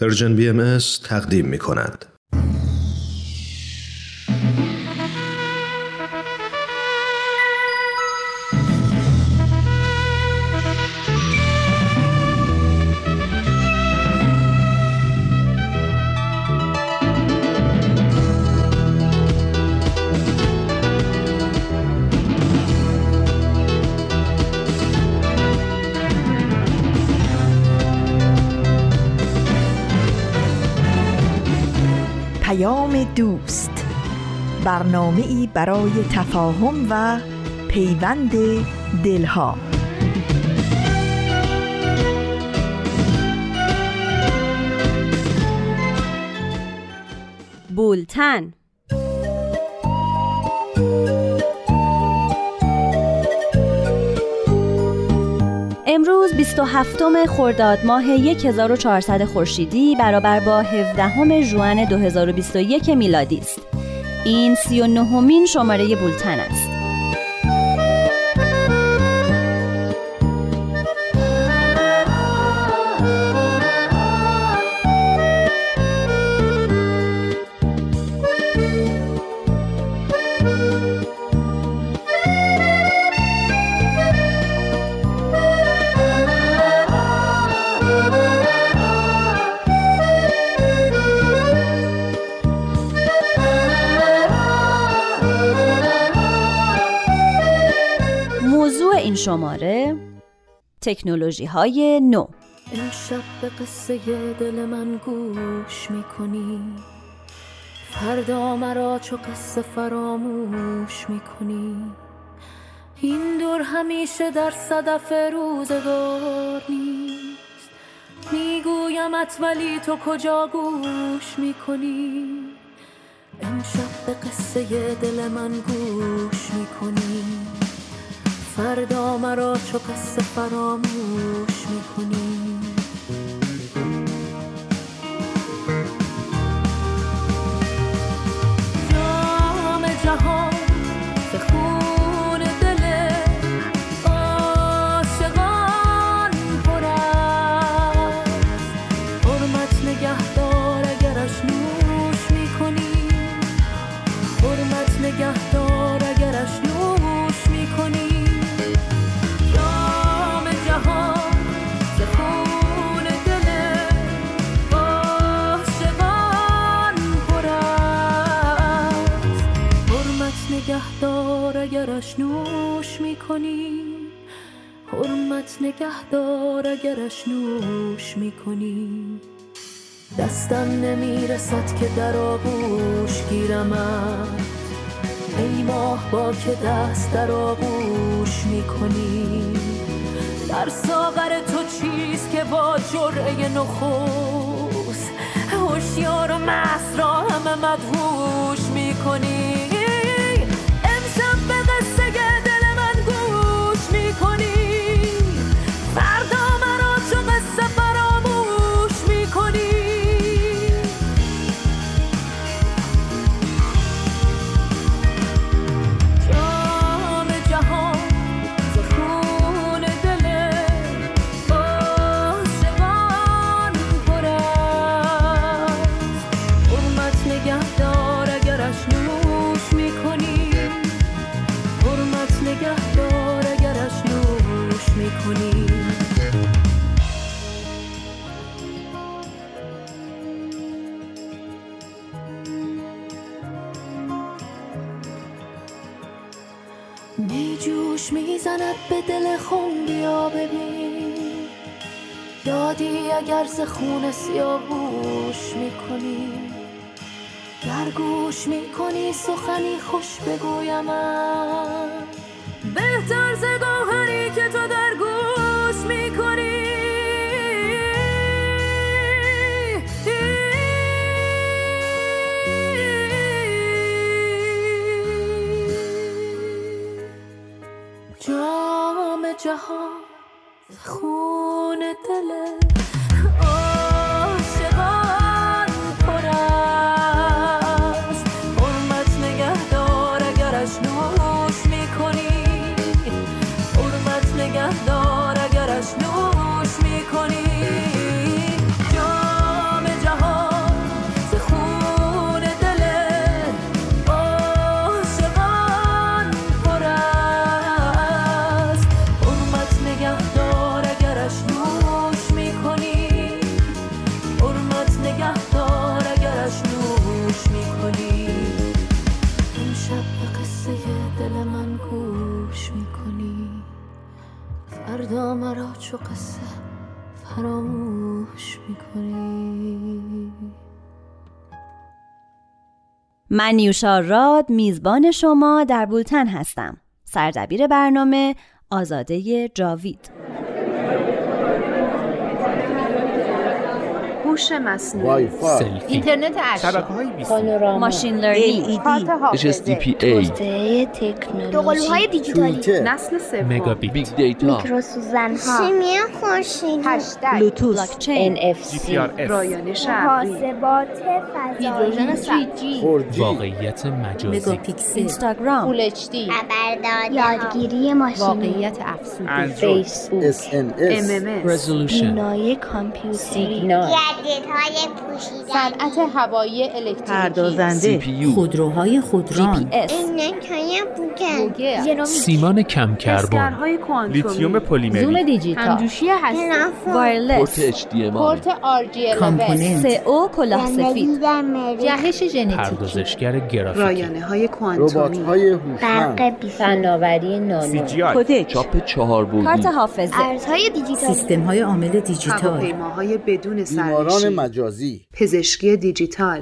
پرژن BMS تقدیم می کند. دوست، برنامه‌ای برای تفاهم و پیوند دلها. بولتن امروز 27 خرداد ماه 1400 خورشیدی برابر با 17 ژوئن 2021 میلادی است. این 39مین شماره بولتن است. این شماره تکنولوژی‌های نو. امشب به قصه دل من گوش می‌کنی، فردا مرا چو قصه فراموش می‌کنی. این دور همیشه در صدف روزگار نیست، میگویمت ولی تو کجا گوش می‌کنی؟ امشب به قصه دل من گوش می‌کنی، فردا مرا چو قصه فراموش میکنی. جام جهان به خون دل عاشقان پر است، حرمت نگهدار اگرش نوش میکنی، حرمت نگهدار اگرش نوش میکنی. اگرش نوش میکنی، حرمت نگهدار اگرش نوش میکنی. دستم نمیرسد که در آغوش گیرمت، ای ماه با که دست در آغوش میکنی. در ساغر تو چیست که با جرعه نخوز، هوشیار و مست را همه مدهوش میکنی. میجوش میزند به دل خون، بیا ببین یادی اگر ز خون سیاوش میکنی. گر گوش میکنی سخنی خوش بگویمت، بهتر ز گوهری که تو در گوش میکنی. جام جهان خون دل عاشقان پر است، حرمت نگهدار اگرش نوش میکنی، حرمت نگهدار اگرش نوش میکنی. جام کنی. من نیوشا راد میزبان شما در بولتن هستم. سردبیر برنامه آزاده جاوید. هوش مصنوعی، اینترنت اشیا، پانوراما، ماشین لرنینگ، HDPA، تکنولوژی دیجیتالی، نسل سوم، مگابیت، بیگ دیتا، میکروسوزن‌ها، شیمی خورشیدی، هشتگ، بلوتوث، NFC، GPRS، رایانش ابری، حاسبات فضایی، هیدروژن سبز، واقعیت مجازی، مگاپیکسل، اینستاگرام، فول اچ دی، خبردار، یادگیری ماشینی، واقعیت افزوده، فیسبوک، SMS، رزولوشن، بینایی کامپیوتری، سیگنال، دیتای پوشیدنی، صنعت هوایی الکتریکی، پردازنده، خودروهای خودران، GPS، سیمان کم کربن، لیتیوم پلیمری، زوم دیجیتال، همجوشی هستی، وایرلس، پورت RGB، کامپوننت، CO، کلاه سفید، جهش ژنتیکی، پردازشگر گرافیکی، رایانه‌های کوانتومی، ربات‌های هوشمند، فناوری نانو، کودک، چاپ 4 بعدی، کارت حافظه، ارزهای دیجیتالی، سیستم‌های عامل دیجیتال، هواپیماهای بدون بیماران مجازی، پزشکی دیجیتال.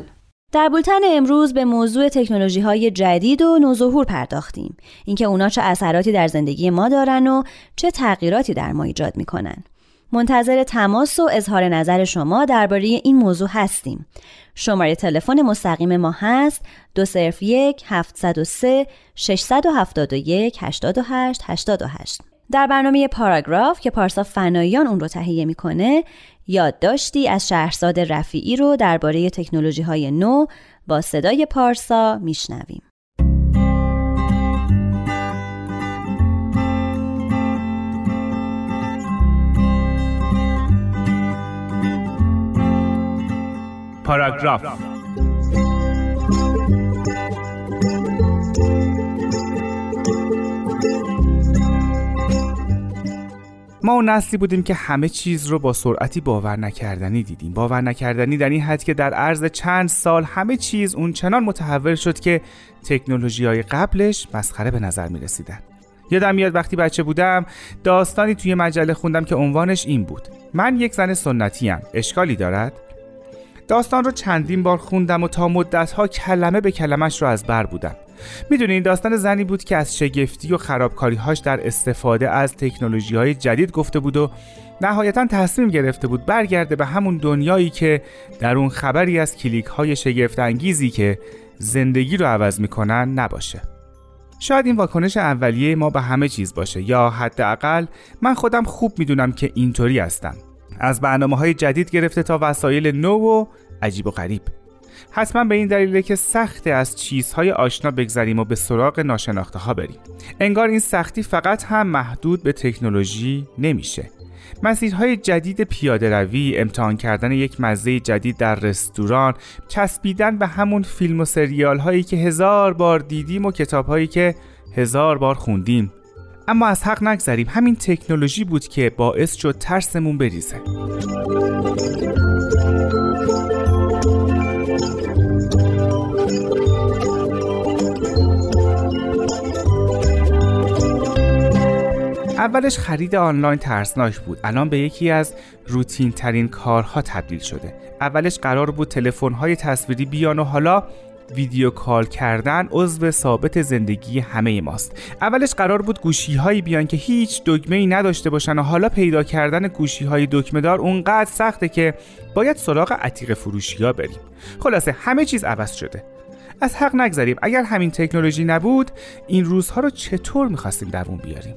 در بولتن امروز به موضوع تکنولوژی‌های جدید و نوظهور پرداختیم. اینکه اونا چه اثراتی در زندگی ما دارن و چه تغییراتی در ما ایجاد می‌کنن. منتظر تماس و اظهار نظر شما درباره این موضوع هستیم. شماره تلفن مستقیم ما هست 201-703-671-8888. در برنامه پاراگراف که پارسا فناییان اون رو تهیه می‌کنه، یادداشتی از شهرزاد رفیعی رو درباره تکنولوژی‌های نو با صدای پارسا میشنویم. پاراگراف. ما اون نسلی بودیم که همه چیز رو با سرعتی باور نکردنی دیدیم. باور نکردنی در این حد که در عرض چند سال همه چیز اون چنان متحول شد که تکنولوژی‌های قبلش مسخره به نظر می رسیدن. یادم میاد وقتی بچه بودم داستانی توی مجله خوندم که عنوانش این بود: من یک زن سنتیم، اشکالی دارد؟ داستان رو چندین بار خوندم و تا مدت‌ها کلمه به کلمش رو از بر بودم. میدونین داستان زنی بود که از شگفتی و خرابکاری‌هاش در استفاده از تکنولوژی‌های جدید گفته بود و نهایتاً تصمیم گرفته بود برگرده به همون دنیایی که در اون خبری از کلیک‌های شگفت‌انگیزی که زندگی رو عوض می‌کنن نباشه. شاید این واکنش اولیه ما به همه چیز باشه، یا حداقل من خودم خوب میدونم که اینطوری هستم. از برنامه‌های جدید گرفته تا وسایل نو و عجیب و غریب. حتما به این دلیله که سخته از چیزهای آشنا بگذریم و به سراغ ناشناخته‌ها بریم. انگار این سختی فقط هم محدود به تکنولوژی نمیشه. مسیرهای جدید پیاده‌روی، امتحان کردن یک مزه جدید در رستوران، چسبیدن به همون فیلم و سریال‌هایی که 1000 بار دیدیم و کتاب‌هایی که 1000 بار خوندیم. اما از حق نگذریم، همین تکنولوژی بود که باعث شد ترسمون بریزه. اولش خرید آنلاین ترسناک بود. الان به یکی از روتین ترین کارها تبدیل شده. اولش قرار بود تلفن‌های تصویری بیان و حالا ویدیو کال کردن عضو ثابت زندگی همه ماست. اولش قرار بود گوشی‌هایی بیان که هیچ دکمه‌ای نداشته باشن و حالا پیدا کردن گوشی‌های دکمه‌دار اونقدر سخته که باید سراغ عتیق فروشی‌ها بریم. خلاصه همه چیز عوض شده. از حق نگذریم، اگر همین تکنولوژی نبود این روزها رو چطور می‌خواستیم دووم بیاریم؟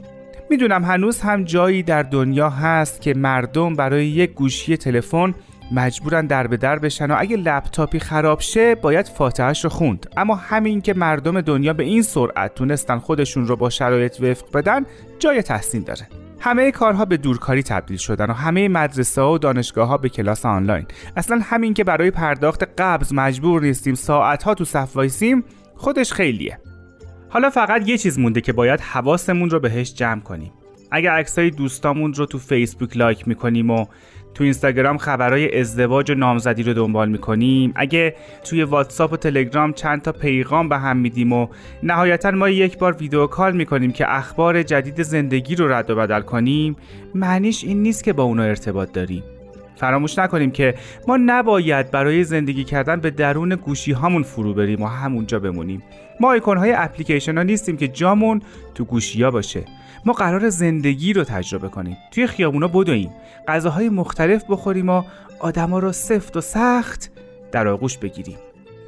میدونم هنوز هم جایی در دنیا هست که مردم برای یک گوشی تلفن مجبورن در به در بشن و اگه لپتاپی خراب شه باید فاتحه‌اش رو خوند. اما همین که مردم دنیا به این سرعت تونستن خودشون رو با شرایط وفق بدن جای تحسین داره. همه کارها به دورکاری تبدیل شدن و همه مدرسه‌ها و دانشگاه‌ها به کلاس آنلاین. اصلا همین که برای پرداخت قبض مجبور نیستیم ساعت‌ها تو صف وایسیم خودش خیلیه. حالا فقط یه چیز مونده که باید حواسمون رو بهش جمع کنیم. اگه عکسای دوستامون رو تو فیسبوک لایک می‌کنیم و تو اینستاگرام خبرای ازدواج و نامزدی رو دنبال می‌کنیم، اگه توی واتساپ و تلگرام چند تا پیغام به هم میدیم و نهایتاً ما یک بار ویدیو کال می‌کنیم که اخبار جدید زندگی رو رد و بدل کنیم، معنیش این نیست که با اونا ارتباط داریم. فراموش نکنیم که ما نباید برای زندگی کردن به درون گوشی هامون فرو بریم و همونجا بمونیم. ما آیکون های اپلیکیشن ها نیستیم که جامون تو گوشی ها باشه. ما قرار زندگی رو تجربه کنیم، توی خیابونا بدویم، غذاهای مختلف بخوریم و آدما رو سفت و سخت در آغوش بگیریم.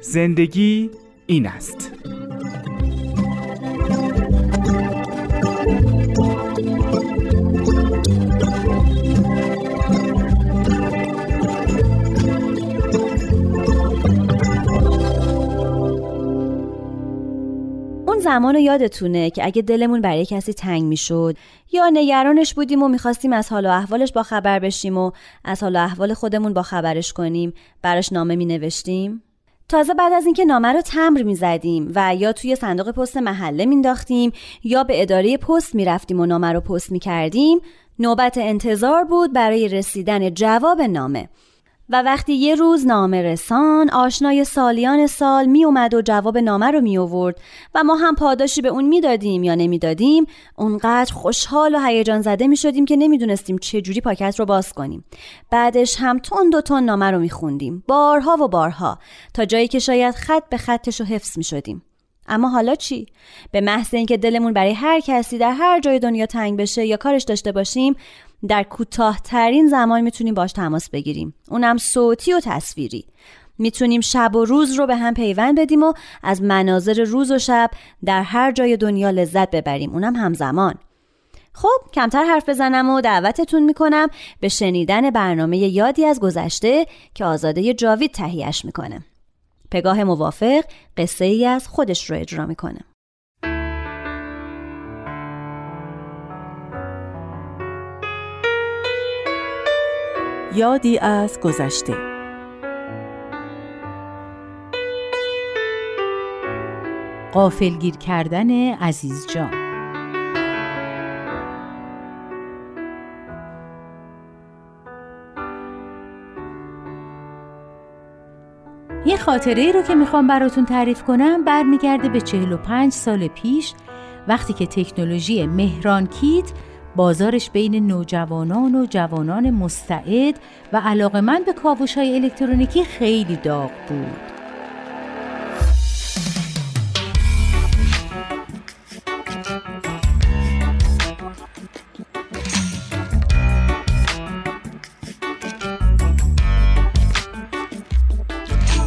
زندگی این است. زمانو یادتونه که اگه دلمون برای کسی تنگ میشد یا نگرانش بودیم و میخواستیم از حال و احوالش با خبر بشیم و از حال و احوال خودمون با خبرش کنیم، براش نامه مینوشتیم. تازه بعد از اینکه نامه رو تمبر میزدیم و یا توی صندوق پست محله مینداختیم یا به اداره پست میرفتیم و نامه رو پست میکردیم، نوبت انتظار بود برای رسیدن جواب نامه. و وقتی یه روز نامه رسان آشنای سالیان سال می اومد و جواب نامه رو می آورد و ما هم پاداشی به اون می دادیم یا نمی دادیم، اونقدر خوشحال و هیجان زده می شدیم که نمی دونستیم چه جوری پاکت رو باز کنیم. بعدش هم تند و تند نامه رو می خوندیم، بارها و بارها، تا جایی که شاید خط به خطش رو حفظ می شدیم. اما حالا چی؟ به محض اینکه دلمون برای هر کسی در هر جای دنیا تنگ بشه یا کارش داشته باشیم، در کوتاه‌ترین زمان میتونیم باش تماس بگیریم، اونم صوتی و تصویری. میتونیم شب و روز رو به هم پیوند بدیم و از مناظر روز و شب در هر جای دنیا لذت ببریم، اونم همزمان. خب کمتر حرف بزنم و دعوتتون میکنم به شنیدن برنامه یادی از گذشته که آزاده جاوید تهیه‌اش میکنه. پگاه موافق قصه ای از خودش رو اجرا میکنه. یادی از گذشته. غافلگیر کردن عزیز جان. یه خاطره‌ای رو که میخوام براتون تعریف کنم برمیگرده به 45 سال پیش، وقتی که تکنولوژی مهران کیت بازارش بین نوجوانان و جوانان مستعد و علاقه‌مند به کاوش‌های الکترونیکی خیلی داغ بود.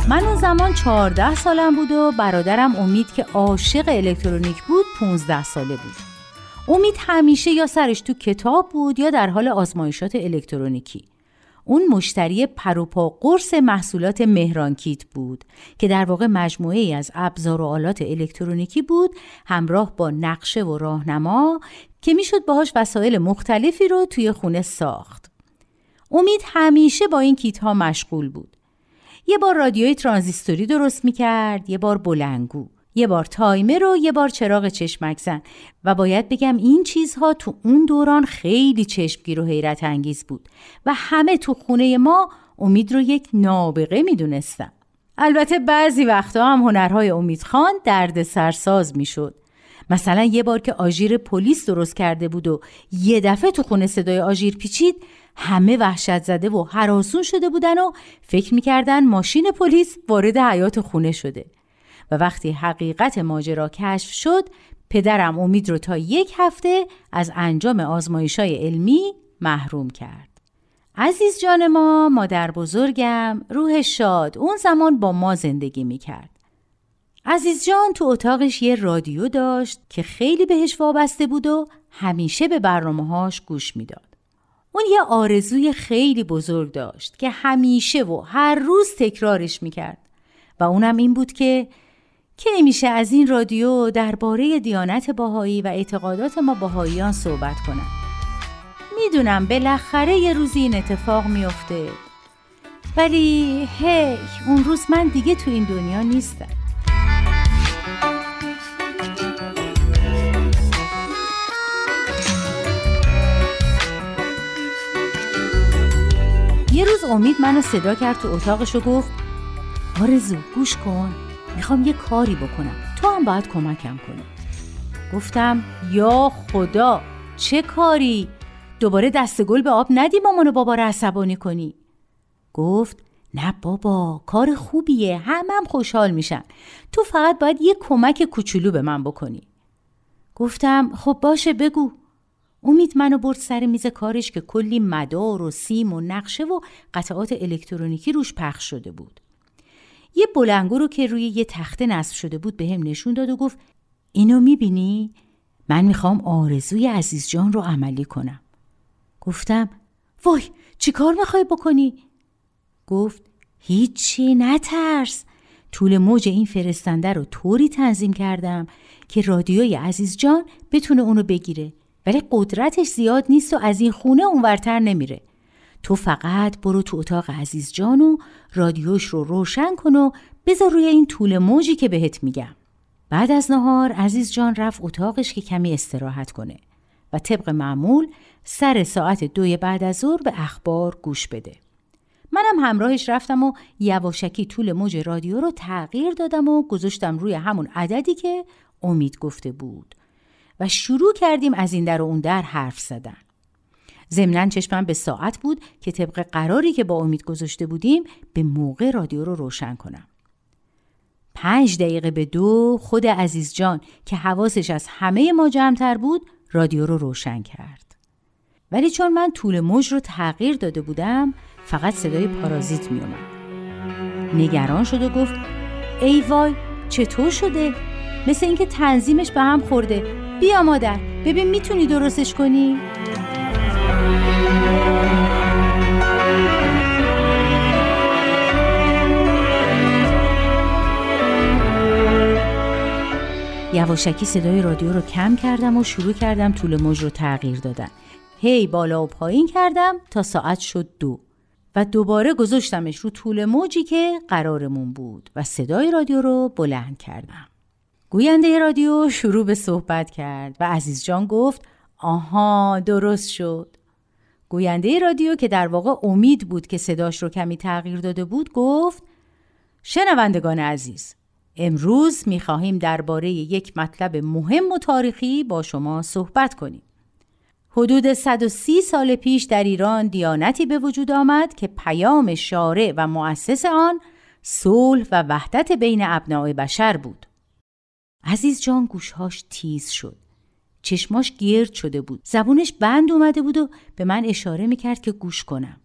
من اون زمان 14 سالم بود و برادرم امید که عاشق الکترونیک بود 15 ساله بود. امید همیشه یا سرش تو کتاب بود یا در حال آزمایشات الکترونیکی. اون مشتری پروپا قرص محصولات مهران کیت بود که در واقع مجموعه ای از ابزار و آلات الکترونیکی بود همراه با نقشه و راهنما که میشد باهاش وسایل مختلفی رو توی خونه ساخت. امید همیشه با این کیت ها مشغول بود. یه بار رادیوی ترانزیستوری درست میکرد، یه بار بلندگو، یه بار تایمر و یه بار چراغ چشمک زن. و باید بگم این چیزها تو اون دوران خیلی چشمگیر و حیرت انگیز بود و همه تو خونه ما امید رو یک نابغه می دونستن. البته بعضی وقتا هم هنرهای امید خان درد سرساز می شد. مثلا یه بار که آژیر پلیس درست کرده بود و یه دفعه تو خونه صدای آژیر پیچید، همه وحشت زده و هراسون شده بودن و فکر می کردن ماشین پلیس وارد حیاط خونه شده. و وقتی حقیقت ماجرا کشف شد، پدرم امید رو تا یک هفته از انجام آزمایش‌های علمی محروم کرد. عزیز جان ما، مادر بزرگم، روح شاد، اون زمان با ما زندگی می‌کرد. عزیز جان تو اتاقش یه رادیو داشت که خیلی بهش وابسته بود و همیشه به برنامه‌هاش گوش می‌داد. اون یه آرزوی خیلی بزرگ داشت که همیشه و هر روز تکرارش می‌کرد و اونم این بود که کی میشه از این رادیو درباره دیانت بهایی و اعتقادات ما بهاییان صحبت کنن. میدونم بالاخره یه روزی این اتفاق میفته، ولی هی اون روز من دیگه تو این دنیا نیستم. یه روز امید منو صدا کرد تو اتاقش و گفت آرزو گوش کن، میخوام یه کاری بکنم، تو هم باید کمکم کنی. گفتم یا خدا چه کاری؟ دوباره دستگل به آب ندی مامان و بابا رو عصبانی کنی. گفت نه بابا، کار خوبیه، همم خوشحال میشن، تو فقط باید یه کمک کوچولو به من بکنی. گفتم خب باشه بگو. امید منو برد سر میز کارش که کلی مدار و سیم و نقشه و قطعات الکترونیکی روش پخش شده بود. یه بلنگو رو که روی یه تخته نصب شده بود به هم نشون داد و گفت اینو میبینی؟ من میخوام آرزوی عزیز جان رو عملی کنم. گفتم وای چی کار میخوای بکنی؟ گفت هیچی نترس، طول موج این فرستنده رو طوری تنظیم کردم که رادیوی عزیز جان بتونه اونو بگیره، ولی قدرتش زیاد نیست و از این خونه اونورتر نمیره. تو فقط برو تو اتاق عزیز جان و رادیوش رو روشن کن و بذار روی این طول موجی که بهت میگم. بعد از نهار عزیز جان رفت اتاقش که کمی استراحت کنه و طبق معمول سر ساعت 2 بعد از ظهر به اخبار گوش بده. منم همراهش رفتم و یواشکی طول موج رادیو رو تغییر دادم و گذاشتم روی همون عددی که امید گفته بود و شروع کردیم از این در و اون در حرف زدن. ضمناً چشمم به ساعت بود که طبق قراری که با امید گذاشته بودیم به موقع رادیو رو روشن کنم. 5 دقیقه به 2 خود عزیز جان که حواسش از همه ما جمع‌تر بود رادیو رو روشن کرد. ولی چون من طول موج رو تغییر داده بودم فقط صدای پارازیت می اومد. نگران شد و گفت ای وای چطور شده؟ مثل اینکه تنظیمش به هم خورده. بیا مادر ببین میتونی درستش کنی؟ یواشکی صدای رادیو رو کم کردم و شروع کردم طول موج رو تغییر دادن. هی بالا و پایین کردم تا ساعت شد 2 و دوباره گذاشتمش رو طول موجی که قرارمون بود و صدای رادیو رو بلند کردم. گوینده رادیو شروع به صحبت کرد و عزیز جان گفت آها درست شد. گوینده رادیو که در واقع امید بود که صداش رو کمی تغییر داده بود گفت شنوندگان عزیز، امروز می‌خواهیم درباره یک مطلب مهم و تاریخی با شما صحبت کنیم. حدود 130 سال پیش در ایران دیانتی به وجود آمد که پیام شارع و مؤسس آن صلح و وحدت بین ابناء بشر بود. عزیز جان گوشهاش تیز شد. چشماش گرد شده بود. زبونش بند اومده بود و به من اشاره میکرد که گوش کنم.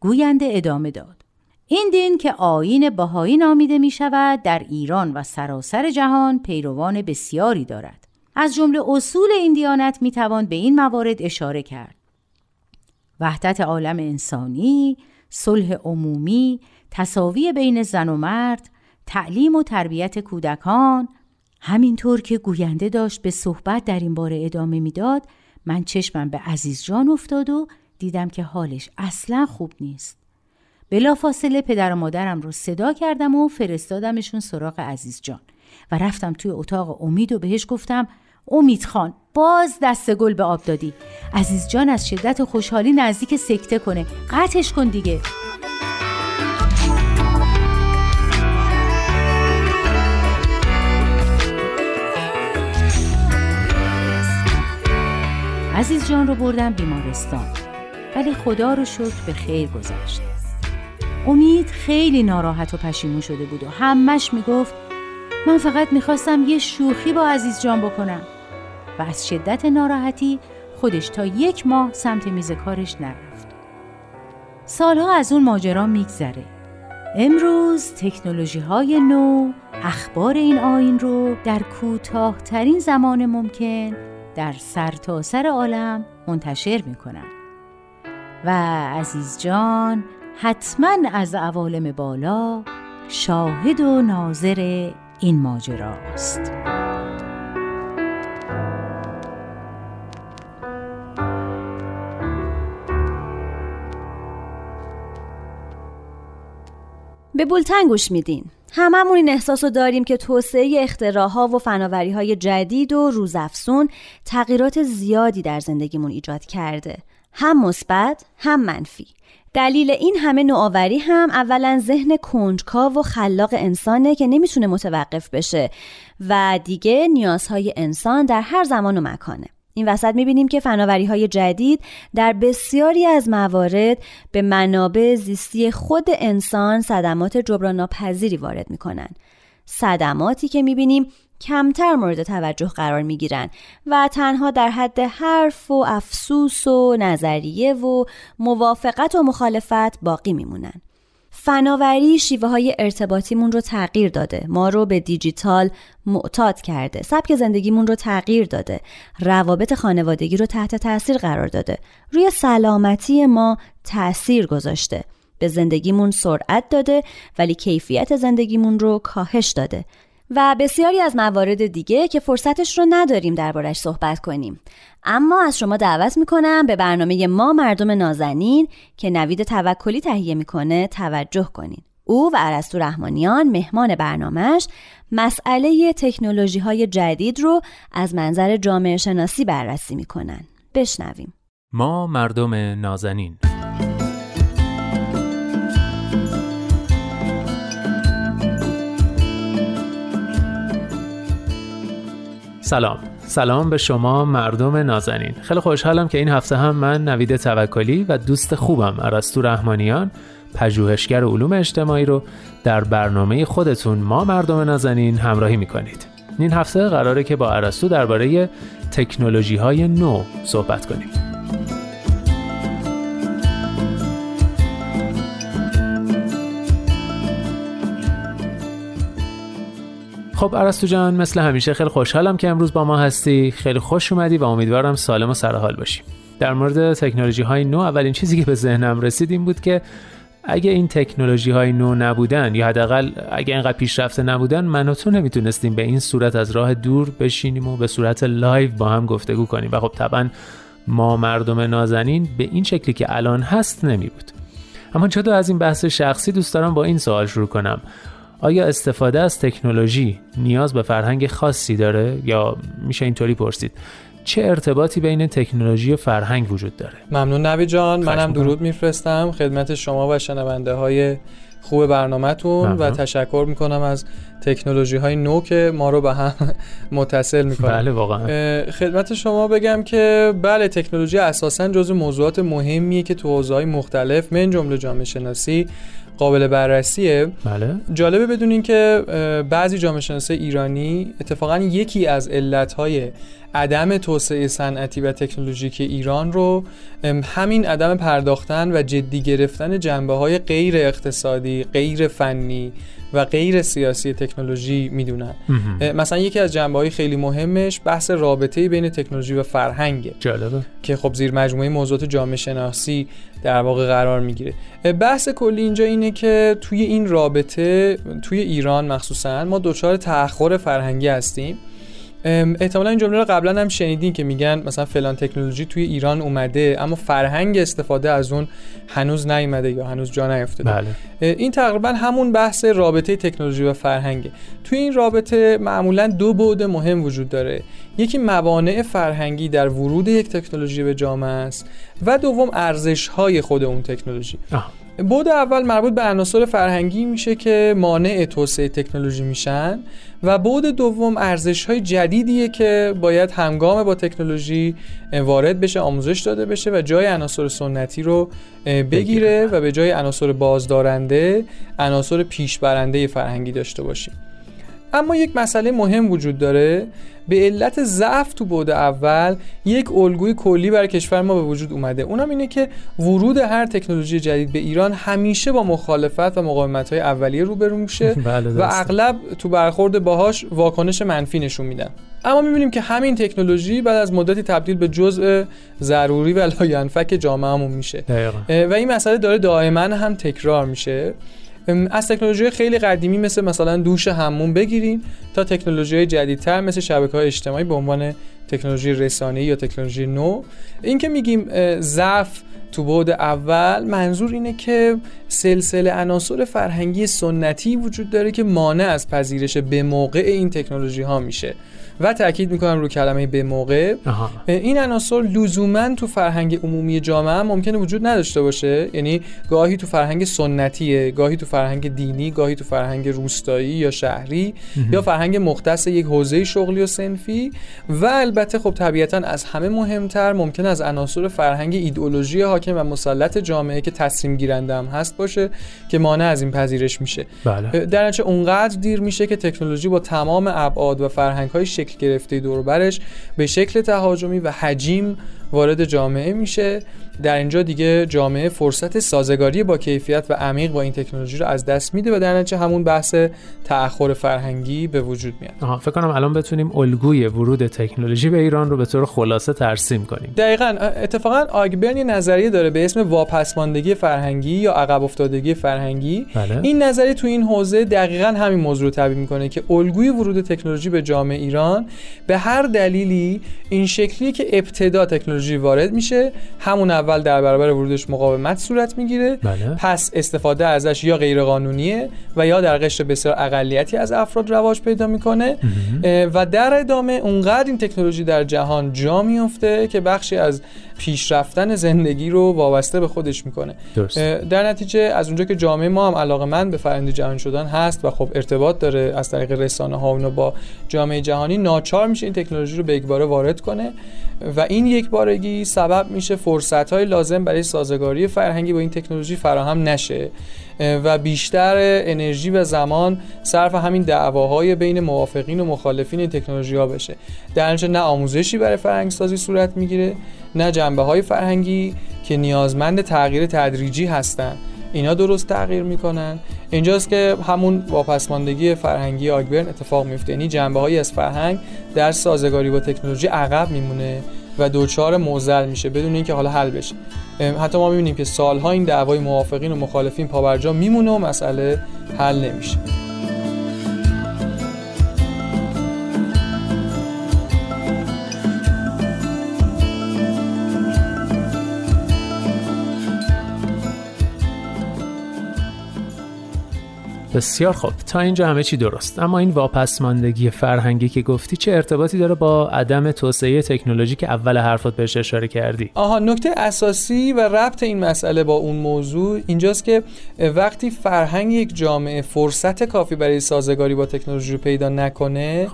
گوینده ادامه داد. این دین که آیین بهایی نامیده می شود در ایران و سراسر جهان پیروان بسیاری دارد. از جمله اصول این دیانت می توان به این موارد اشاره کرد: وحدت عالم انسانی، صلح عمومی، تساوی بین زن و مرد، تعلیم و تربیت کودکان. همینطور که گوینده داشت به صحبت در این باره ادامه می داد، من چشمم به عزیز جان افتاد و دیدم که حالش اصلا خوب نیست. بلافاصله پدر و مادرم رو صدا کردم و فرستادمشون سراغ عزیز جان و رفتم توی اتاق امید و بهش گفتم امید خان باز دست گل به آب دادی، عزیز جان از شدت خوشحالی نزدیک سکته کنه، قطعش کن دیگه. عزیز جان رو بردم بیمارستان ولی خدا رو شکر به خیر گذشت. امید خیلی ناراحت و پشیمون شده بود و همش میگفت من فقط میخواستم یه شوخی با عزیز جان بکنم و از شدت ناراحتی خودش تا 1 ماه سمت میز کارش نرفت. سالها از اون ماجرا میگذره. امروز تکنولوژی های نو اخبار این آیین رو در کوتاه ترین زمان ممکن در سرتاسر عالم منتشر میکنن و عزیز جان حتما از عوالم بالا شاهد و ناظر این ماجرا است. به بولتن گوش میدین. هممون این احساس رو داریم که توسعه اختراع‌ها و فناوری‌های جدید و روزافزون تغییرات زیادی در زندگیمون ایجاد کرده، هم مثبت هم منفی. دلیل این همه نوآوری هم اولا ذهن کنجکاو و خلاق انسانه که نمیتونه متوقف بشه و دیگه نیازهای انسان در هر زمان و مکانه. این وسط می‌بینیم که فناوری‌های جدید در بسیاری از موارد به منابع زیستی خود انسان صدمات جبران‌ناپذیری وارد می‌کنند. صدماتی که می‌بینیم کمتر مورد توجه قرار می‌گیرند و تنها در حد حرف و افسوس و نظریه و موافقت و مخالفت باقی می‌مونند. فناوری شیوه‌های ارتباطیمون رو تغییر داده، ما رو به دیجیتال معتاد کرده، سبک زندگیمون رو تغییر داده، روابط خانوادگی رو تحت تأثیر قرار داده، روی سلامتی ما تأثیر گذاشته، به زندگیمون سرعت داده ولی کیفیت زندگیمون رو کاهش داده و بسیاری از موارد دیگه که فرصتش رو نداریم دربارش صحبت کنیم. اما از شما دعوت میکنم به برنامه ما مردم نازنین که نوید توکلی تهیه میکنه توجه کنین. او و ارسطو رحمانیان مهمان برنامهش مسئله تکنولوژی های جدید رو از منظر جامعه شناسی بررسی میکنن. بشنویم. ما مردم نازنین. سلام به شما مردم نازنین. خیلی خوشحالم که این هفته هم من نوید توکلی و دوست خوبم ارسطو رحمانیان پژوهشگر علوم اجتماعی رو در برنامه خودتون ما مردم نازنین همراهی میکنید. این هفته قراره که با ارسطو درباره تکنولوژی‌های نو صحبت کنیم. خب ارسطو جان، مثل همیشه خیلی خوشحالم که امروز با ما هستی. خیلی خوش اومدی و امیدوارم سالم و سرحال باشی. در مورد تکنولوژی های نو اولین چیزی که به ذهنم رسید این بود که اگه این تکنولوژی های نو نبودن یا حداقل اگه اینقدر پیشرفته نبودن، من و تو نمیتونستیم به این صورت از راه دور بشینیم و به صورت لایو با هم گفتگو کنیم و خب طبعا ما مردم نازنین به این شکلی که الان هست نمیبود. اما جدا از این بحث شخصی، دوست دارم با این سوال شروع کنم. آیا استفاده از تکنولوژی نیاز به فرهنگ خاصی داره؟ یا میشه اینطوری پرسید چه ارتباطی بین تکنولوژی و فرهنگ وجود داره؟ ممنون نوید جان، منم درود میفرستم خدمت شما و شنونده های خوب برنامه‌تون و تشکر میکنم از تکنولوژی های نو که ما رو به هم متصل میکنه. بله واقعا. خدمت شما بگم که بله، تکنولوژی اساساً جزو موضوعات مهمیه که تو حوزه‌های مختلف من جمله جامعه شناسی قابل بررسیه. بله. جالبه بدونین که بعضی جامعه شناسان ایرانی اتفاقاً یکی از علتهای عدم توسعه صنعتی و تکنولوژیک ایران رو همین عدم پرداختن و جدی گرفتن جنبه‌های غیر اقتصادی، غیر فنی و غیر سیاسی تکنولوژی میدونن. مثلا یکی از جنبه‌های خیلی مهمش بحث رابطه بین تکنولوژی و فرهنگه. جالبه. که خب زیر مجموعه موضوعات جامعه شناسی در واقع قرار میگیره. بحث کلی اینجا اینه که توی این رابطه توی ایران مخصوصا ما دچار تأخر فرهنگی هستیم. احتمالا این جمله رو قبلا هم شنیدین که میگن مثلا فلان تکنولوژی توی ایران اومده اما فرهنگ استفاده از اون هنوز نیومده یا هنوز جا نیفتاده. بله. این تقریبا همون بحث رابطه تکنولوژی و فرهنگه. توی این رابطه معمولا دو بعد مهم وجود داره. یکی موانع فرهنگی در ورود یک تکنولوژی به جامعه است و دوم ارزش‌های خود اون تکنولوژی. بعد اول مربوط به عناصر فرهنگی میشه که مانع توسعه تکنولوژی میشن و بعد دوم ارزش‌های جدیدیه که باید همگام با تکنولوژی وارد بشه، آموزش داده بشه و جای عناصر سنتی رو بگیره و به جای عناصر بازدارنده عناصر پیشبرنده فرهنگی داشته باشیم. اما یک مسئله مهم وجود داره. به علت ضعف تو بعد اول یک الگوی کلی برای کشور ما به وجود اومده، اونم اینه که ورود هر تکنولوژی جدید به ایران همیشه با مخالفت و مقاومت‌های اولیه روبرو میشه و اغلب تو برخورد باهاش واکنش منفی نشون میدن. اما میبینیم که همین تکنولوژی بعد از مدتی تبدیل به جزء ضروری و لاینفک جامعهمون میشه و این مسئله داره دائما هم تکرار میشه. از تکنولوژی خیلی قدیمی مثلا دوش همون بگیریم تا تکنولوژی جدیدتر مثل شبکه‌های اجتماعی به عنوان تکنولوژی رسانه‌ای یا تکنولوژی نو. این که میگیم ضعف تو بعد اول منظور اینه که سلسله عناصر فرهنگی سنتی وجود داره که مانع از پذیرش به موقع این تکنولوژی ها میشه و تاکید میکنم روی کلمه به موقع. این عناصر لزوما تو فرهنگ عمومی جامعه ممکنه وجود نداشته باشه، یعنی گاهی تو فرهنگ سنتیه، گاهی تو فرهنگ دینی، گاهی تو فرهنگ روستایی یا شهری یا فرهنگ مختص یک حوزه شغلی و صنفی، و البته خب طبیعتاً از همه مهمتر ممکن از عناصر فرهنگ ایدئولوژی حاکم و مسلط جامعه که تصمیم گیرنده هم هست باشه که مانع از این پذیرش میشه. بله. در نتیجه اونقدر دیر میشه که تکنولوژی با تمام ابعاد و فرهنگ‌های شکل گرفته دور و برش به شکل تهاجمی و حجیم وارد جامعه میشه. در اینجا دیگه جامعه فرصت سازگاری با کیفیت و عمیق با این تکنولوژی رو از دست میده و در نتیجه همون بحث تأخر فرهنگی به وجود میاد. فکر کنم الان بتونیم الگوی ورود تکنولوژی به ایران رو به طور خلاصه ترسیم کنیم. دقیقاً. اتفاقاً آگبرن یه نظریه داره به اسم واپسماندگی فرهنگی یا عقب افتادگی فرهنگی. بله. این نظریه تو این حوزه دقیقاً همین موضوع رو تبیین میکنه که الگوی ورود تکنولوژی به جامعه ایران به هر دلیلی این شکلیه که ابتدا تکنولوژی وارد میشه، همون اول در برابر ورودش مقاومت صورت میگیره. بله. پس استفاده ازش یا غیر قانونیه و یا در قشر بسیار اقلیتی از افراد رواج پیدا میکنه و در ادامه اونقدر این تکنولوژی در جهان جا میفته که بخشی از پیشرفتن زندگی رو وابسته به خودش میکنه. در نتیجه از اونجا که جامعه ما هم علاقه‌مند به فرآیند جهان شدن هست و خب ارتباط داره از طریق رسانه‌ها اونو با جامعه جهانی، ناچار میشه این تکنولوژی رو به یکباره وارد کنه و این یکبارگی سبب میشه فرصت‌های لازم برای سازگاری فرهنگی با این تکنولوژی فراهم نشه و بیشتر انرژی و زمان صرف همین دعواهای بین موافقین و مخالفین این تکنولوژی‌ها بشه. در نتیجه نه آموزشی برای فرهنگ‌سازی صورت میگیره، نه جنبه‌های فرهنگی که نیازمند تغییر تدریجی هستن اینا درست تغییر میکنن. اینجاست که همون واپسماندگی فرهنگی آگبرن اتفاق میفته، یعنی جنبه‌هایی از فرهنگ در سازگاری با تکنولوژی عقب میمونه و دوچار معضل میشه بدون اینکه حالا حل بشه. حتی ما میبینیم که سالها این دعوای موافقین و مخالفین پابرجا میمونه و مسئله حل نمیشه. بسیار خوب، تا اینجا همه چی درست. اما این واپسماندگی فرهنگی که گفتی چه ارتباطی داره با عدم توسعه تکنولوژی که اول حرفات بهش اشاره کردی؟ نکته اساسی و ربط این مسئله با اون موضوع اینجاست که وقتی فرهنگ یک جامعه فرصت کافی برای سازگاری با تکنولوژی رو پیدا نکنه،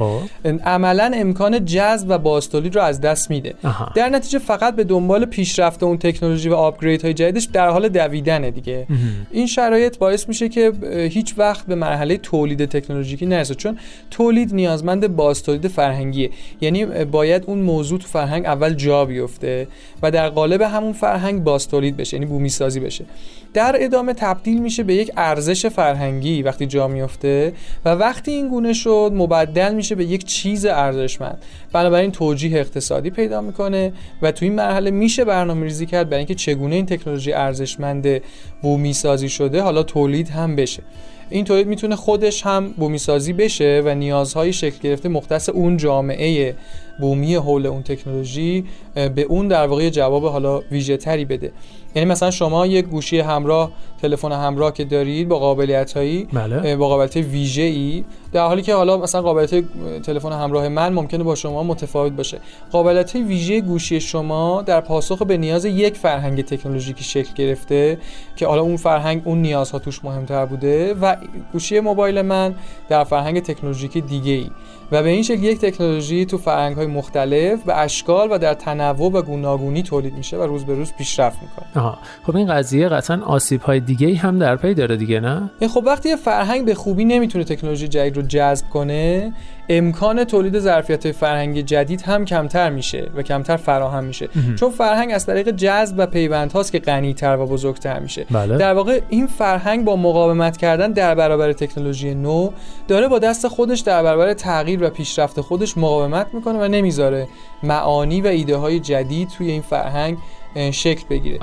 عملاً امکان جذب و بازتولید رو از دست میده. در نتیجه فقط به دنبال پیشرفت اون تکنولوژی و آپگریدهای جدیدش در حال دویدنه دیگه. این شرایط باعث میشه که هیچ وقت به مرحله تولید تکنولوژیکی نرسه، چون تولید نیازمند بازتولید فرهنگیه، یعنی باید اون موضوع تو فرهنگ اول جا بیفته و در قالب همون فرهنگ بازتولید بشه، یعنی بومی سازی بشه. در ادامه تبدیل میشه به یک ارزش فرهنگی وقتی جا میفته و وقتی این گونه شد مبدل میشه به یک چیز ارزشمند، بنابراین توجیه اقتصادی پیدا میکنه و تو این مرحله میشه برنامه‌ریزی کرد برای اینکه چگونه این تکنولوژی ارزشمند بومی سازی شده حالا تولید هم بشه. این تولید میتونه خودش هم بومیسازی بشه و نیازهای شکل گرفته مختص اون جامعه بومی حول اون تکنولوژی به اون در واقع جواب حالا ویژه تری بده. یعنی مثلا شما یک گوشی همراه، تلفن همراه که دارید با قابلیت‌هایی، با قابلیت ویژه‌ای، در حالی که حالا مثلا قابلیت تلفن همراه من ممکنه با شما متفاوت باشه. قابلیت ویژه گوشی شما در پاسخ به نیاز یک فرهنگ تکنولوژیکی شکل گرفته که حالا اون فرهنگ اون نیازها توش مهمتر بوده و گوشی موبایل من در فرهنگ تکنولوژیکی دیگه‌ای و به این شکل یک تکنولوژی تو فرهنگ‌های مختلف به اشکال و در تنوع و گوناگونی تولید میشه و روز به روز پیشرفت میکنه. خب این قضیه قطعاً آسیب‌های دیگه‌ای هم در پی داره دیگه، نه؟ خب وقتی یه فرهنگ به خوبی نمیتونه تکنولوژی جدید رو جذب کنه، امکان تولید ظرفیت‌های فرهنگی جدید هم کمتر میشه و کمتر فراهم میشه. چون فرهنگ از طریق جذب و پیوندهاست که غنی‌تر و بزرگتر میشه. بله. در واقع این فرهنگ با مقاومت کردن در برابر تکنولوژی نو داره با دست خودش در برابر تغییر و پیشرفت خودش مقاومت میکنه و نمیذاره معانی و ایده‌های جدید توی این فرهنگ شکل بگیره.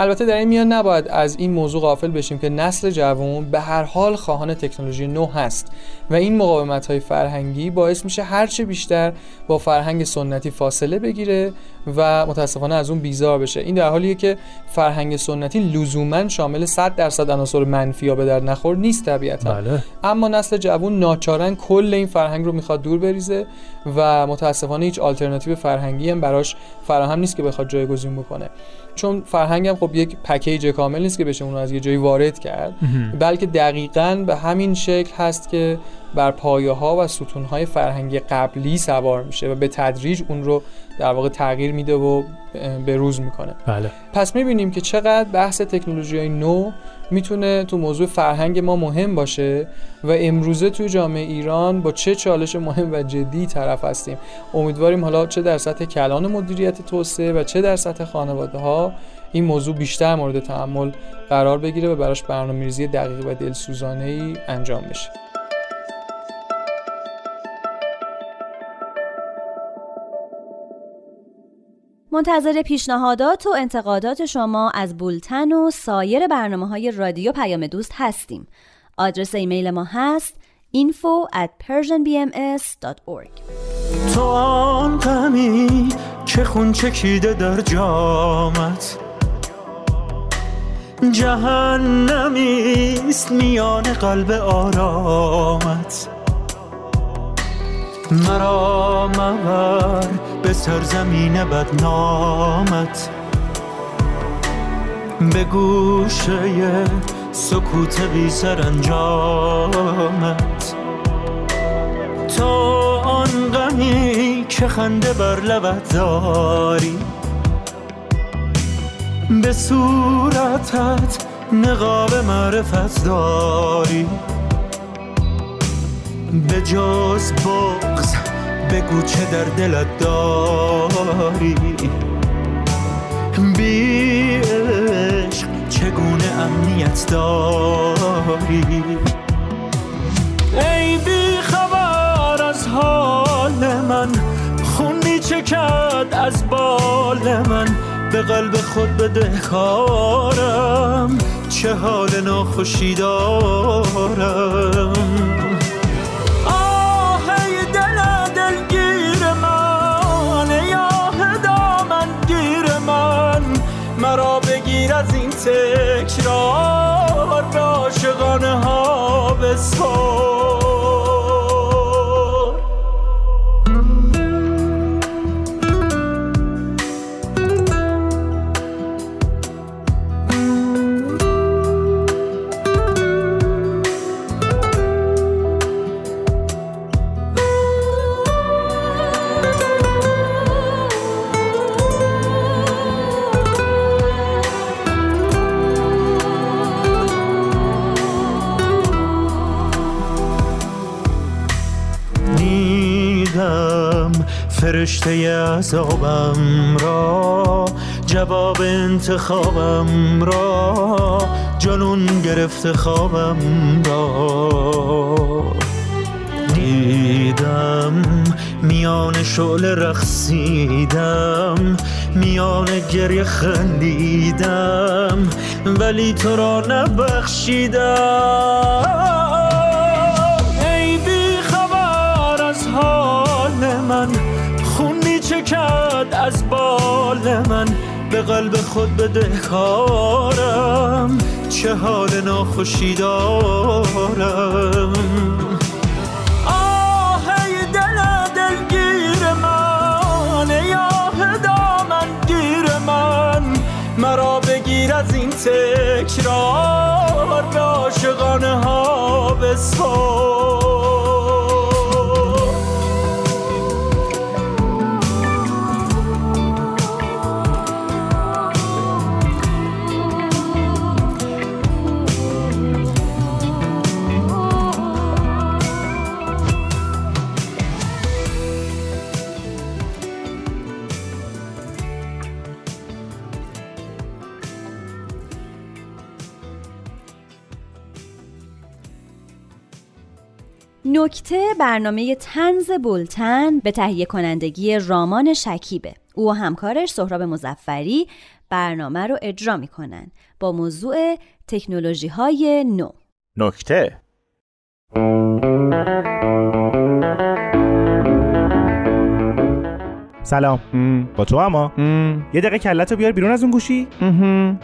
البته در این میان نباید از این موضوع غافل بشیم که نسل جوان به هر حال خواهان تکنولوژی نو هست و این مقاومت‌های فرهنگی باعث میشه هرچه بیشتر با فرهنگ سنتی فاصله بگیره و متاسفانه از اون بیزار بشه. این در حالیه که فرهنگ سنتی لزوماً شامل 100% عناصر منفی یا به در نخور نیست طبیعتاً. بله. اما نسل جوان ناچارن کل این فرهنگ رو میخواد دور بریزه و متاسفانه هیچ آلترناتیو فرهنگی هم براش فراهم نیست که بخواد جایگزین بکنه. چون فرهنگ هم خب یک پکیج کامل نیست که بشه اون رو از یه جایی وارد کرد، بلکه دقیقاً به همین شکل هست که بر پایه‌ها و ستون‌های فرهنگی قبلی سوار میشه و به تدریج اون رو در واقع تغییر میده و به روز میکنه. بله. پس میبینیم که چقدر بحث تکنولوژی‌های نو میتونه تو موضوع فرهنگ ما مهم باشه و امروزه تو جامعه ایران با چه چالش مهم و جدی طرف هستیم. امیدواریم حالا چه در سطح کلان مدیریت توسعه و چه در سطح خانواده‌ها این موضوع بیشتر مورد تأمل قرار بگیره و براش برنامه‌ریزی دقیق و دلسوزانه‌ای انجام بشه. منتظر پیشنهادات و انتقادات شما از بولتن و سایر برنامه‌های رادیو پیام دوست هستیم. آدرس ایمیل ما هست info@persianbms.org. تو آن غمی که خون چکیده در جامت، جهنمیست میان قلب آرامت، مرا مبر به سرزمین بدنامت، به گوشه سکوت بی سرانجامت. تو آن غمی که خنده بر لبت داری، به صورتت نقاب معرفت داری، به جز بغض بگو چه در دلت داری، بی عشق چگونه امنیت داری. ای بی خبر از حال من، خون میچکد از بال من، به قلب خود بدهکارم، چه حال ناخوشی دارم. از این تکرار عاشقانه ها بسار. فرشته عذابم را، جواب انتخابم را، جنون گرفت خوابم را، دیدم میان شعله رقصیدم، میان گریه خندیدم، ولی تو را نبخشیدم. ای بی خبر از حال من، چکد از بال من، به قلب خود بدهکارم، چه حال ناخوشی دارم. آه ای دل دلگیر من، ای آه دامنگیر من، مرا بگیر از این تکرار عاشقانه ها بسپار. نکته برنامه طنز بولتن به تهیه کنندگی رامان شکیبه، او و همکارش سهراب مظفری برنامه رو اجرا میکنن با موضوع تکنولوژی های نو. نکته: سلام. با تو اما یه دقیقه کلتو بیار بیرون از اون گوشی.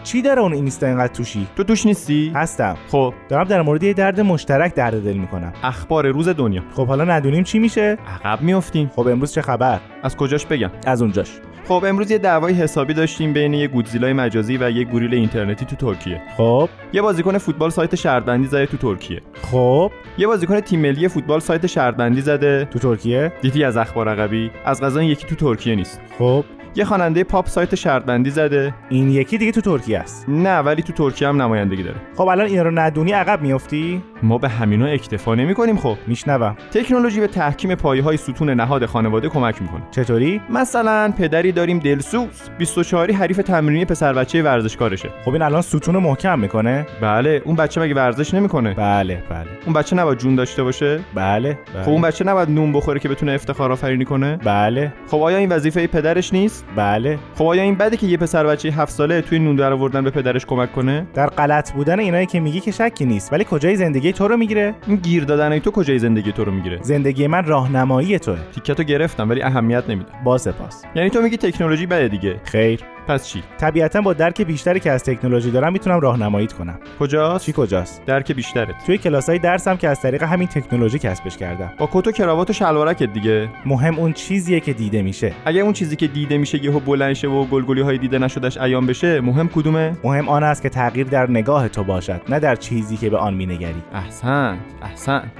چی داره اون اینستا اینقدر توشی؟ تو توش نیستی؟ هستم. خب دارم در مورد یه درد مشترک درد دل میکنم. اخبار روز دنیا. خب حالا ندونیم چی میشه؟ عقب میافتیم. خب امروز چه خبر؟ از کجاش بگم؟ از اونجاش. خب امروز یه دعوای حسابی داشتیم بین یه گودزیلای مجازی و یه گوریل اینترنتی تو ترکیه. خب یه بازیکن فوتبال سایت شهروندی زده تو ترکیه. خب یه بازیکن تیم ملی فوتبال سایت شهروندی زده تو ترکیه. دیدی از اخبار عقبی؟ از قضا یکی تو ترکیه نیست. خب یه خواننده پاپ سایت شهروندی زده. این یکی دیگه تو ترکیه است. نه ولی تو ترکیه هم نمایندگی داره. خب الان اینا رو ندونی عقب میافتی. ما به همینا اکتفا نمی‌کنیم. خب میشنوم تکنولوژی به تحکیم پایه‌های ستون نهاد خانواده کمک می‌کنه. چطوری؟ مثلا پدری داریم دلسوز 24 حریف تمرینی پسر بچه‌ی ورزشکارشه. خب این الان ستون رو محکم می‌کنه؟ بله. اون بچه مگه ورزش نمی‌کنه؟ بله. اون بچه نباید جون داشته باشه؟ بله. خب اون بچه نباید نون بخوره که بتونه افتخارآفرینی کنه؟ بله. خب آیا این وظیفه پدرش نیست؟ بله. خب آیا این بده که یه پسر بچه 7 ساله توی نون در آوردن به پدرش کمک کنه؟ در غلط بودن اینایی که میگی که شکی نیست، ولی کجای زندگی تو رو میگیره؟ این گیر دادنای تو کجای زندگی تو رو میگیره؟ زندگی من راهنمایی توئه. تیکتو گرفتم ولی اهمیت نمیدم. با سپاس. یعنی تو میگی تکنولوژی بده دیگه؟ خیر. پس چی؟ طبیعتاً با درک بیشتری که از تکنولوژی دارم میتونم راهنماییت کنم. کجاست؟ چی کجاست؟ درک بیشتره. توی کلاسای درسم که از طریق همین تکنولوژی کسبش کردم. با کت و کراوات و شلوارکت دیگه. مهم اون چیزیه که دیده میشه. اگه اون چیزی که دیده میشه یهو بلند شه و گلگلی‌های دیده نشدهش عیان بشه، مهم کدومه؟ مهم آن است که تغییر در نگاه تو باشد، نه در چیزی که به آن مینگری. احسن.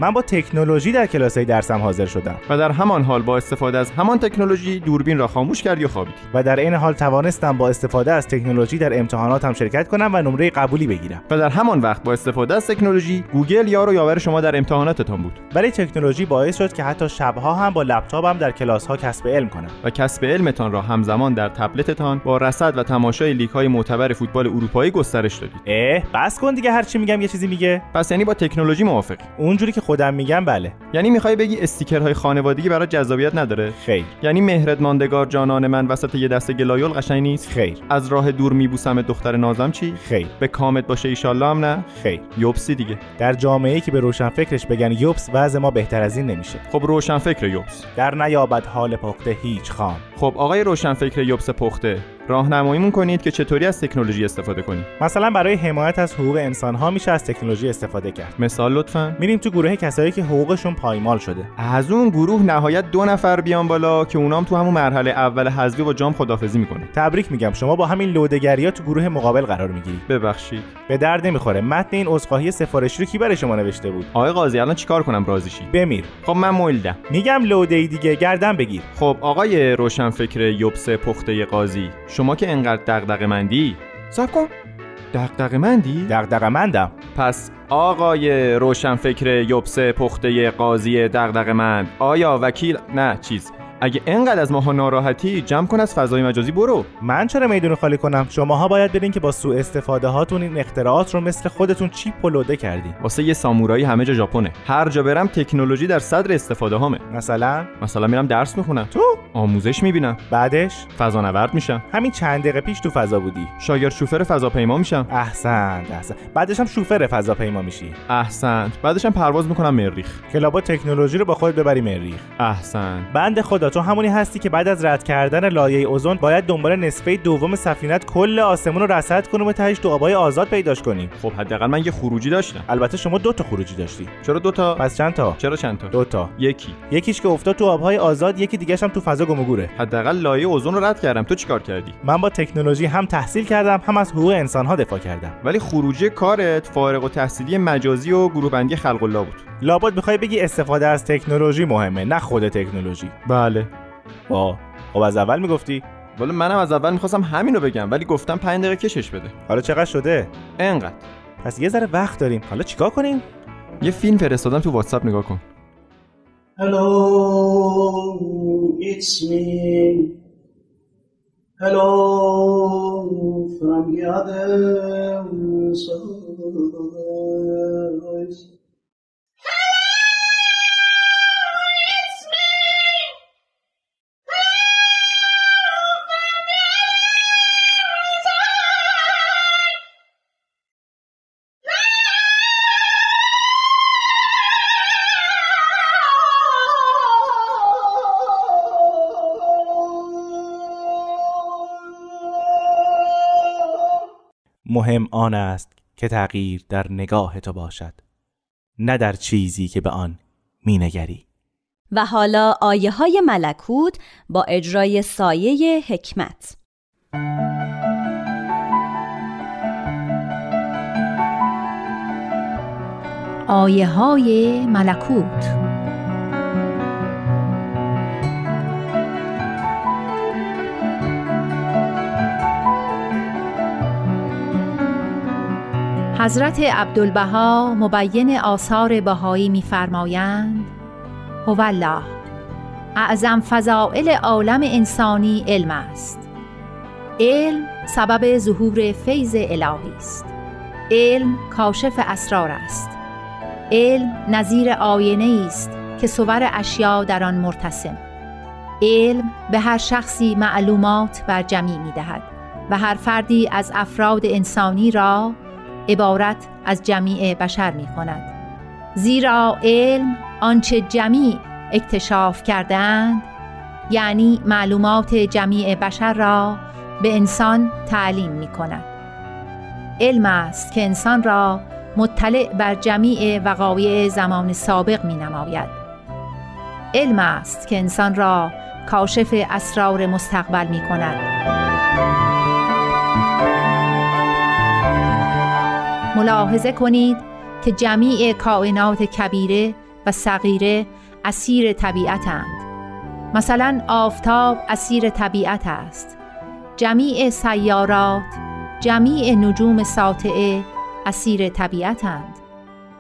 من با تکنولوژی در کلاسای درسم حاضر شدم و در همان حال با استفاده از همان تکنولوژی دوربین را خاموش کردی و خوابیدی. و در این حال توانستم با استفاده از تکنولوژی در امتحاناتم شرکت کنم و نمره قبولی بگیرم. و در همان وقت با استفاده از تکنولوژی گوگل یار و یاور شما در امتحاناتتان بود. ولی تکنولوژی باعث شد که حتی شبها هم با لپتاپم در کلاس‌ها کسب علم کنم و کسب علمتان را همزمان در تبلتتان با رصد و تماشای لیگ‌های معتبر فوتبال اروپایی گسترش دادید. بس کن دیگه، هر چی میگم یه چیزی میگه. پس یعنی با تکنولوژی موافقی؟ اونجوری که خودم میگم بله. یعنی می‌خوای بگی استیکرهای خانوادگی برای جذابیت نداره؟ خیر. یعنی مهرت ماندگار جانان من وسط یه دسته گلایول قشنگ نیست؟ خیر. از راه دور میبوسم دختر نازم چی؟ خیر. به کامت باشه ان شاءالله هم نه؟ خیر. یوبسی دیگه. در جامعه‌ای که به روشنفکرش بگن یوبس وضع ما بهتر از این نمیشه. خب روشنفکر یوبس در نیابت حال پخته هیچ خام. خب آقای روشنفکر یوبس پخته، راهنماییمون کنید که چطوری از تکنولوژی استفاده کنیم. مثلا برای حمایت از حقوق انسان‌ها میشه از تکنولوژی استفاده کرد. مثال لطفاً. میریم تو گروه کسایی که حقوقشون پایمال شده. از اون گروه نهایت 2 نفر بیان بالا که اونام تو همون مرحله اول حذفی با جام خدافظی میکنه. تبریک میگم، شما با همین لوده‌گری‌ها تو گروه مقابل قرار میگیری. ببخشید. به درد نمیخوره. متن این عذرخواهی سفارشی رو کی برای شما نوشته بود؟ آقای قاضی الان چیکار کنم راضی شی؟ بمیر. خب من مولدم. میگم لوده‌ای دیگه، گردن بگیر. خب آقای روشنفکر یوبس پخته قاضی، شما که انقدر دغدغه‌مندی، صاحب کن. دغدغه‌مندی؟ دغدغه‌مندم. پس آقای روشنفکر یوبس پخته قاضی دغدغه‌مند، آیا وکیل نه چیز، اگه انقدر از ماها ناراحتی جمع کن از فضای مجازی برو. من چرا میدون خالی کنم؟ شماها باید برین که با سوء استفاده هاتون این اختراعات رو مثل خودتون چیپ و لوده کردین. واسه یه سامورایی همه جا ژاپنه. هر جا برم تکنولوژی در صدر استفاده هامه. مثلا میرم درس میخونم، تو آموزش میبینم، بعدش فضانورد میشم. همین چند دقیقه پیش تو فضا بودی. شاگرد شوفر فضاپیما میشم. احسنت. بعدش هم شوفر فضاپیما میشی. احسنت. بعدش هم پرواز میکنم مریخ. کلابا تکنولوژی رو با خودت ببری مریخ. احسنت. بنده خدا تو همونی هستی که بعد از رد کردن لایه اوزون باید دنبال نصفه دوم سفینت کل آسمون رو رصد کنیم و تهش تو آبای آزاد پیداش کنیم. خب حداقل من یه خروجی داشتم. البته شما 2 تا خروجی داشتی. چرا 2 تا؟ پس چند تا؟ چرا چند تا؟ 2 تا. یکیش که افتاد تو آبهای آزاد، یکی دیگه‌ش هم تو فضا گم و گوره. حداقل لایه اوزون رو رد کردم. تو چیکار کردی؟ من با تکنولوژی هم تحصیل کردم، هم از حقوق انسان‌ها دفاع کردم. ولی خروجی کارت فارغ التحصیلی مجازی و گروه بندی خلق الله بود. لابد می‌خوای بگی استفاده از تکنولوژی مهمه، نه خود تکنولوژی. بله. خب از اول میگفتی؟ ولی منم از اول میخواستم همین رو بگم، ولی گفتم 5 دقیقه کشش بده. حالا چقدر شده؟ اینقدر. پس یه ذره وقت داریم. حالا چیکار کنیم؟ یه فیلم فرستادم تو واتساپ نگاه کن. Hello, it's me. Hello from the other side. مهم آن است که تغییر در نگاه تو باشد، نه در چیزی که به آن مینگری. و حالا آیه های ملکوت با اجرای سایه حکمت. آیه های ملکوت. حضرت عبدالبها مبین آثار بهایی می‌فرمایند: هوالله اعظم فضائل عالم انسانی علم است. علم سبب ظهور فیض الهی است. علم کاشف اسرار است. علم نظیر آینه است که صور اشیا در آن مرتسم. علم به هر شخصی معلومات بر جمیع می‌دهد و هر فردی از افراد انسانی را عبارت از جمیع بشر می کند، زیرا علم آنچه جمیع اکتشاف کردند، یعنی معلومات جمیع بشر را به انسان تعلیم می کند. علم است که انسان را مطلع بر جمیع وقایع زمان سابق می نماید. علم است که انسان را کاشف اسرار مستقبل می کند. ملاحظه کنید که جمیع کائنات کبیره و صغیره اسیر طبیعت‌اند. مثلا آفتاب اسیر طبیعت است. جمیع سیارات، جمیع نجوم ساطعه اسیر طبیعت‌اند.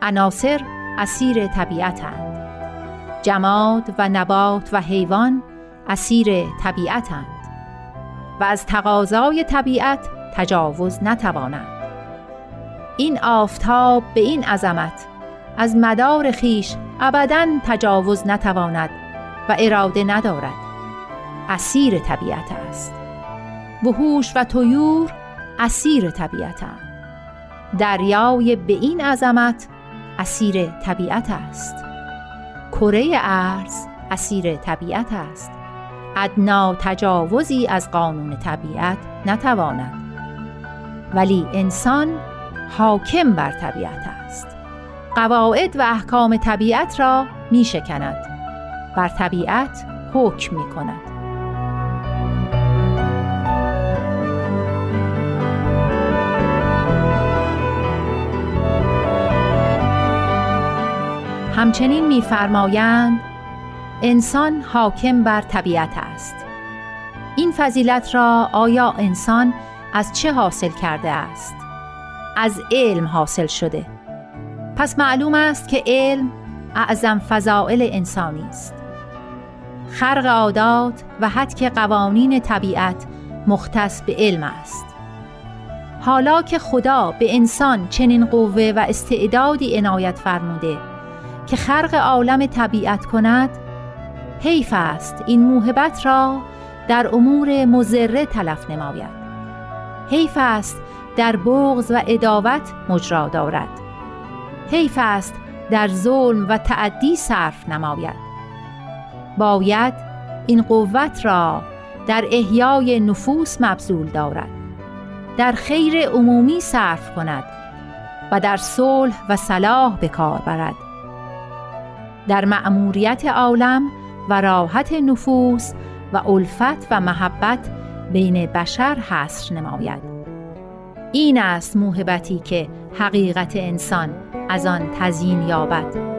عناصر اسیر طبیعت‌اند. جماد و نبات و حیوان اسیر طبیعت‌اند و از تقاضای طبیعت تجاوز نتوانند. این آفتاب به این عظمت از مدار خیش ابداً تجاوز نتواند و اراده ندارد. اسیر طبیعت است. وحوش و طیور اسیر طبیعت‌اند. دریای به این عظمت اسیر طبیعت است. کره ارض اسیر طبیعت است. ادنی تجاوزی از قانون طبیعت نتواند. ولی انسان حاکم بر طبیعت است. قواعد و احکام طبیعت را می شکند. بر طبیعت حکم می کند. همچنین می فرمایند انسان حاکم بر طبیعت است. این فضیلت را آیا انسان از چه حاصل کرده است؟ از علم حاصل شده. پس معلوم است که علم اعظم فضائل انسانی است. خرق عادات و حدک قوانین طبیعت مختص به علم است. حالا که خدا به انسان چنین قوه و استعدادی عنایت فرموده که خرق عالم طبیعت کند، حیف است این موهبت را در امور مضره تلف نماید. حیف است در بغض و عداوت مجرا دارد. حیف است در ظلم و تعدی صرف نماید. باید این قوت را در احیای نفوس مبذول دارد، در خیر عمومی صرف کند و در صلح و صلاح به کار برد. در مأموریت عالم و راحت نفوس و الفت و محبت بین بشر حصر نماید. این است موهبتی که حقیقت انسان از آن تزیین یابد.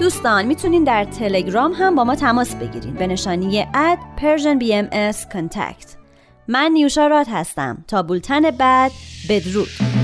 دوستان میتونین در تلگرام هم با ما تماس بگیرین به نشانی @PersianBMS Contact. من نیوشا راد هستم. تا بولتن بعد، بدرود.